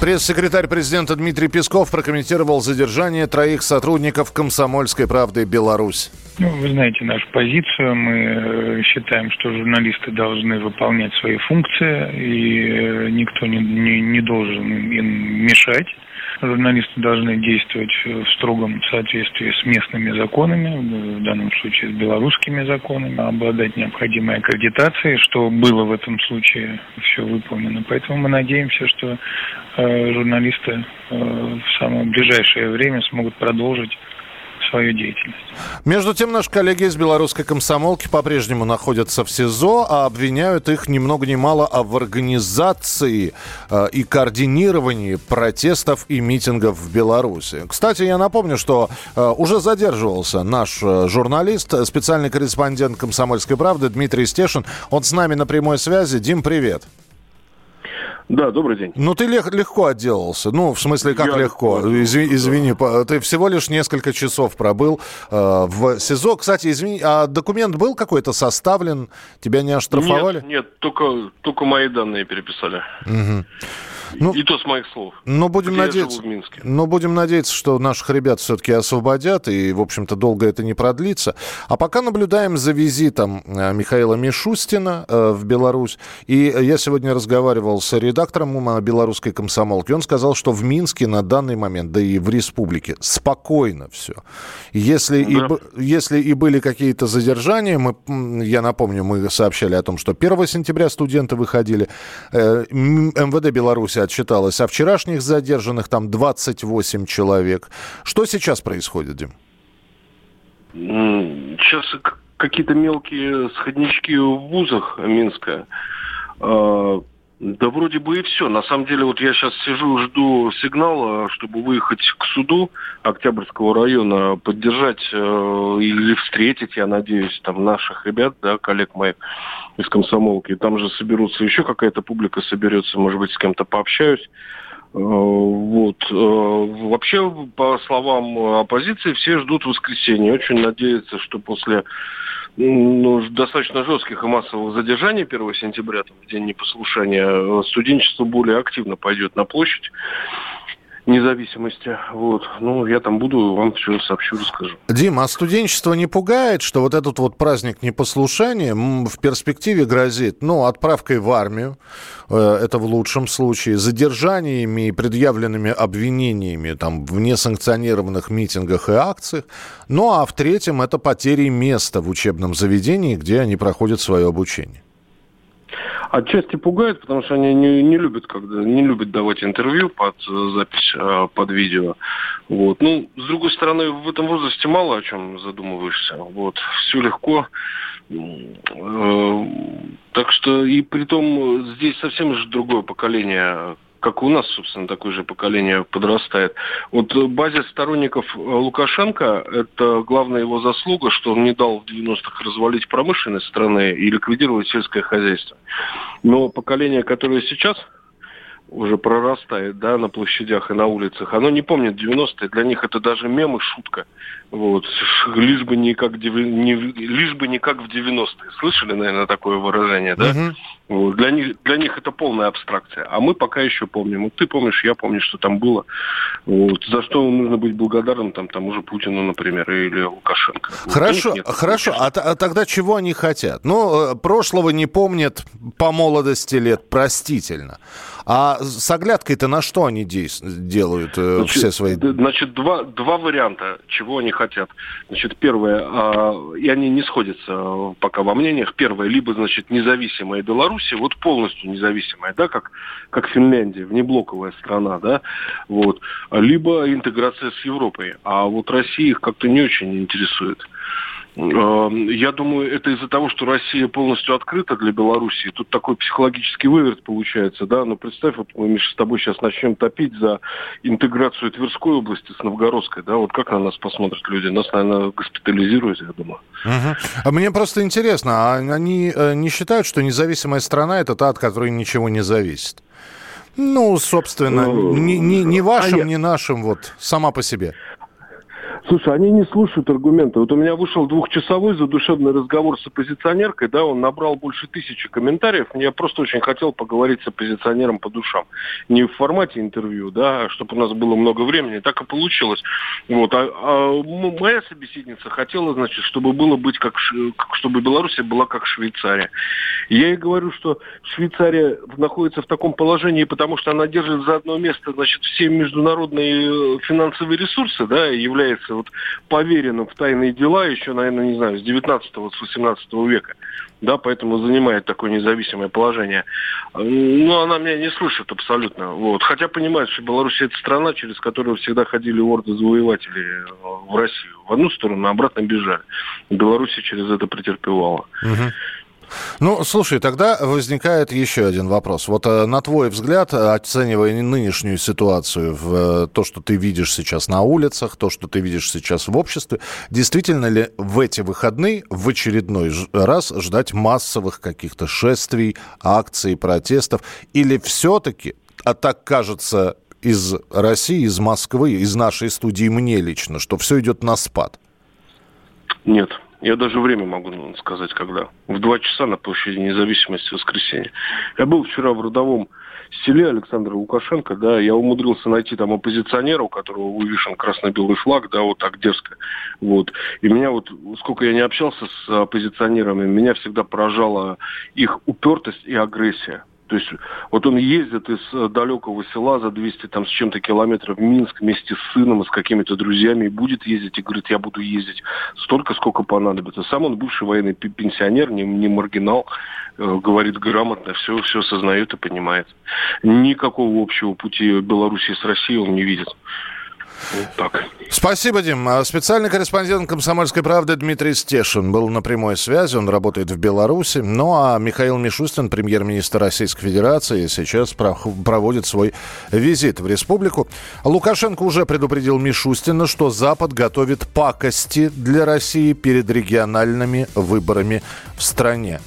Пресс-секретарь президента Дмитрий Песков прокомментировал задержание 3 сотрудников «Комсомольской правды» Беларусь. Вы знаете нашу позицию. Мы считаем, что журналисты должны выполнять свои функции, и никто не должен им мешать. Журналисты должны действовать в строгом соответствии с местными законами, в данном случае с белорусскими законами, обладать необходимой аккредитацией, что было в этом случае все выполнено. Поэтому мы надеемся, что журналисты в самое ближайшее время смогут продолжить свою деятельность. Между тем, наши коллеги из «Белорусской комсомолки» по-прежнему находятся в СИЗО, а обвиняют их ни много ни мало в организации и координировании протестов и митингов в Беларуси. Кстати, я напомню, что уже задерживался наш журналист, специальный корреспондент «Комсомольской правды» Дмитрий Стешин. Он с нами на прямой связи. Дим, привет. Да, добрый день. Ну, ты легко отделался. Ну, в смысле, как я легко? Извини, ты всего лишь несколько часов пробыл в СИЗО. Кстати, извини, а документ был какой-то составлен? Тебя не оштрафовали? Нет, только мои данные переписали. Угу. Ну, и то с моих слов. Но будем надеяться, что наших ребят все-таки освободят, и, в общем-то, долго это не продлится. А пока наблюдаем за визитом Михаила Мишустина в Беларусь. И я сегодня разговаривал с редактором «Белорусской комсомолки». Он сказал, что в Минске на данный момент, да и в республике, спокойно все. Если и были какие-то задержания, я напомню, мы сообщали о том, что 1 сентября студенты выходили. МВД Беларуси отчиталось о вчерашних задержанных, там 28 человек. Что сейчас происходит, Дим? Сейчас какие-то мелкие сходнички в вузах Минска. Да вроде бы и все. На самом деле, вот я сейчас сижу, жду сигнала, чтобы выехать к суду Октябрьского района, поддержать или встретить, я надеюсь, там наших ребят, да, коллег моих из комсомолки. Там же соберутся, еще какая-то публика соберется, может быть, с кем-то пообщаюсь. Вот. Вообще, по словам оппозиции, все ждут воскресенья. Очень надеются, что после достаточно жестких и массовых задержаний 1 сентября, там, в день непослушания, студенчество более активно пойдет на площадь независимости. Вот. Ну, я там буду, вам все сообщу, расскажу. Дима, а студенчество не пугает, что вот этот вот праздник непослушания в перспективе грозит, ну, отправкой в армию, это в лучшем случае, задержаниями и предъявленными обвинениями там в несанкционированных митингах и акциях, ну, а в третьем это потери места в учебном заведении, где они проходят свое обучение? Отчасти пугает, потому что они не любят давать интервью под запись, под видео. Вот. Ну, с другой стороны, в этом возрасте мало о чем задумываешься. Вот. Все легко. Так что, и при том, здесь совсем же другое поколение, как у нас, собственно, такое же поколение подрастает. Вот базис сторонников Лукашенко, это главная его заслуга, что он не дал в 90-х развалить промышленность страны и ликвидировать сельское хозяйство. Но поколение, которое сейчас уже прорастает, да, на площадях и на улицах, оно не помнит 90-е, для них это даже мем и шутка. Вот. Лишь бы не как в 90-е. Слышали, наверное, такое выражение, да? Uh-huh. Вот. Для них это полная абстракция. А мы пока еще помним. Вот ты помнишь, я помню, что там было. Вот. За что нужно быть благодарным там тому же Путину, например, или Лукашенко. Хорошо. А тогда чего они хотят? Ну, прошлого не помнят по молодости лет, простительно. А с оглядкой-то на что они делают все свои... Значит, два варианта, чего они хотят. Значит, первое, и они не сходятся пока во мнениях. Первое, либо, значит, независимая Беларусь, вот полностью независимая, да, как Финляндия, внеблоковая страна, да, вот. Либо интеграция с Европой. А вот Россия их как-то не очень интересует. Я думаю, это из-за того, что Россия полностью открыта для Белоруссии. Тут такой психологический выверт получается, да. Но представь, вот мы, Миша, с тобой сейчас начнем топить за интеграцию Тверской области с Новгородской, да. Вот как на нас посмотрят люди? Нас, наверное, госпитализируют, я думаю. Угу. Мне просто интересно, а они не считают, что независимая страна – это та, от которой ничего не зависит? Ну, собственно, ни вашим, ни нашим, вот, сама по себе. Слушай, они не слушают аргументы. Вот у меня вышел двухчасовой задушевный разговор с оппозиционеркой, да, он набрал больше 1000 комментариев. Я просто очень хотел поговорить с оппозиционером по душам. Не в формате интервью, да, чтобы у нас было много времени. Так и получилось. Вот. Моя собеседница хотела, значит, чтобы было быть чтобы Беларусь была как Швейцария. Я ей говорю, что Швейцария находится в таком положении, потому что она держит за одно место, значит, все международные финансовые ресурсы, да, и является вот поверенным в тайные дела еще, наверное, не знаю, с 19-го, с 18 века, да, поэтому занимает такое независимое положение. Но она меня не слышит абсолютно, вот, хотя понимает, что Беларусь – это страна, через которую всегда ходили орды завоевателей в Россию. В одну сторону, обратно бежали. Беларусь через это претерпевала. Угу. Ну, слушай, тогда возникает еще один вопрос. Вот на твой взгляд, оценивая нынешнюю ситуацию, то, что ты видишь сейчас на улицах, то, что ты видишь сейчас в обществе, действительно ли в эти выходные в очередной раз ждать массовых каких-то шествий, акций, протестов? Или все-таки, а так кажется из России, из Москвы, из нашей студии мне лично, что все идет на спад? Нет. Я даже время могу сказать, когда. В 2 часа на площади независимости воскресенья. Я был вчера в родовом селе Александра Лукашенко, да, я умудрился найти там оппозиционера, у которого вывешен красно-белый флаг, да, вот так дерзко. Вот. И меня вот, сколько я не общался с оппозиционерами, меня всегда поражала их упертость и агрессия. То есть вот он ездит из далекого села за 200 там, с чем-то километров в Минск вместе с сыном и с какими-то друзьями и будет ездить, и говорит, я буду ездить столько, сколько понадобится. Сам он бывший военный пенсионер, не маргинал, говорит грамотно, все осознает и понимает. Никакого общего пути Беларуси с Россией он не видит. Вот так. Спасибо, Дим. Специальный корреспондент «Комсомольской правды» Дмитрий Стешин был на прямой связи, он работает в Беларуси. Ну а Михаил Мишустин, премьер-министр Российской Федерации, сейчас проводит свой визит в республику. Лукашенко уже предупредил Мишустина, что Запад готовит пакости для России перед региональными выборами в стране.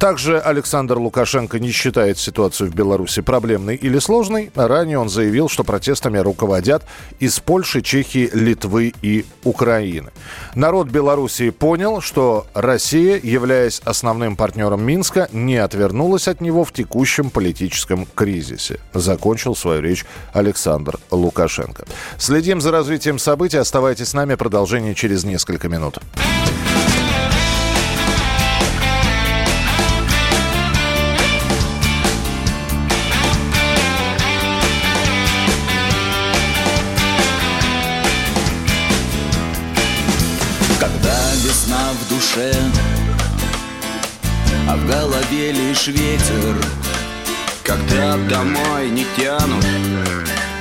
Также Александр Лукашенко не считает ситуацию в Беларуси проблемной или сложной. Ранее он заявил, что протестами руководят из Польши, Чехии, Литвы и Украины. Народ Беларуси понял, что Россия, являясь основным партнером Минска, не отвернулась от него в текущем политическом кризисе. Закончил свою речь Александр Лукашенко. Следим за развитием событий. Оставайтесь с нами. Продолжение через несколько минут. В душе, а в голове лишь ветер, когда домой не тянут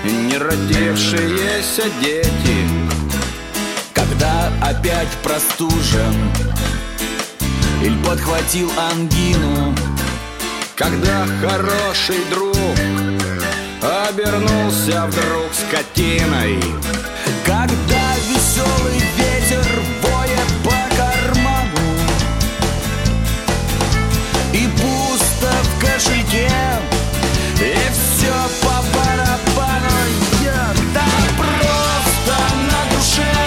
не родившиеся дети, когда опять простужен или подхватил ангину, когда хороший друг обернулся вдруг скотиной, когда веселый ветер воет по и пусто в кошельке, и все по барабану. Да просто на душе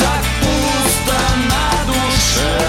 так пусто на душе.